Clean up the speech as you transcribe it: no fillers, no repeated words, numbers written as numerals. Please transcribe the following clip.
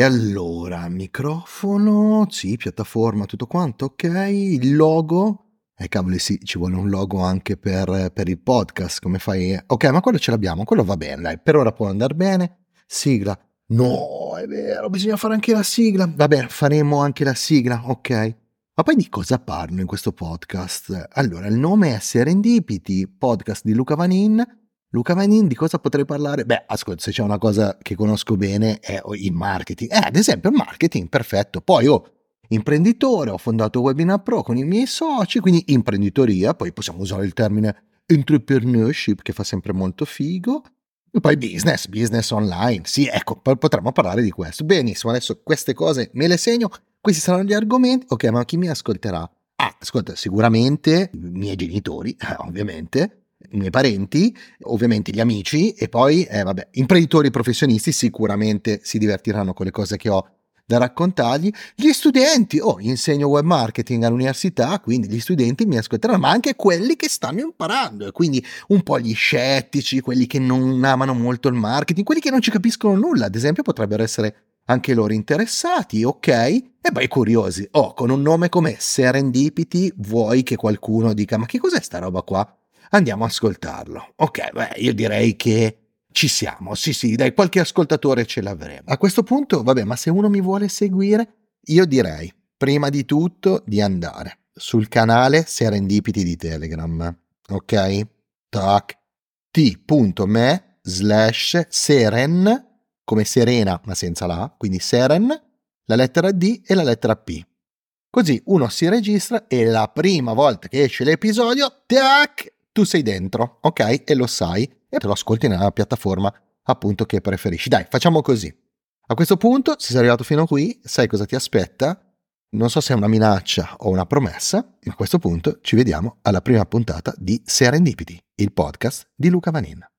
allora, microfono, sì, piattaforma, tutto quanto, ok, il logo, cavoli, sì, ci vuole un logo anche per il podcast, come fai? Ok, ma quello ce l'abbiamo, quello va bene, dai, per ora può andare bene, sigla, no, è vero, bisogna fare anche la sigla, va bene, faremo anche la sigla, ok. Ma poi di cosa parlo in questo podcast? Allora, il nome è Serendipity, podcast di Luca Vanin. Luca Vanin, di cosa potrei parlare? Beh, ascolta, se c'è una cosa che conosco bene è il marketing. Ad esempio, il marketing, perfetto. Poi imprenditore, ho fondato Webinar Pro con i miei soci, quindi imprenditoria, poi possiamo usare il termine entrepreneurship, che fa sempre molto figo. E poi business online. Sì, ecco, potremmo parlare di questo. Benissimo, adesso queste cose me le segno. Questi saranno gli argomenti. Ok, ma chi mi ascolterà? Ah, ascolta, sicuramente i miei genitori, ovviamente, i miei parenti, ovviamente gli amici e poi, vabbè, imprenditori professionisti sicuramente si divertiranno con le cose che ho da raccontargli. Gli studenti, insegno web marketing all'università, quindi gli studenti mi ascolteranno, ma anche quelli che stanno imparando e quindi un po' gli scettici, quelli che non amano molto il marketing, quelli che non ci capiscono nulla, ad esempio, potrebbero essere anche loro interessati, ok? E poi curiosi, con un nome come Serendipity vuoi che qualcuno dica ma che cos'è sta roba qua? Andiamo a ascoltarlo. Ok, beh, io direi che ci siamo, sì, dai, qualche ascoltatore ce l'avremo. A questo punto, vabbè, ma se uno mi vuole seguire, io direi, prima di tutto, di andare sul canale Serendipity di Telegram, ok? Tac, t.me/seren, come Serena, ma senza la A, quindi Seren, la lettera D e la lettera P. Così uno si registra e la prima volta che esce l'episodio, tac, tu sei dentro, ok? E lo sai e te lo ascolti nella piattaforma appunto che preferisci. Dai, facciamo così. A questo punto, se sei arrivato fino a qui, sai cosa ti aspetta? Non so se è una minaccia o una promessa, ma a questo punto ci vediamo alla prima puntata di Serendipity, il podcast di Luca Vanin.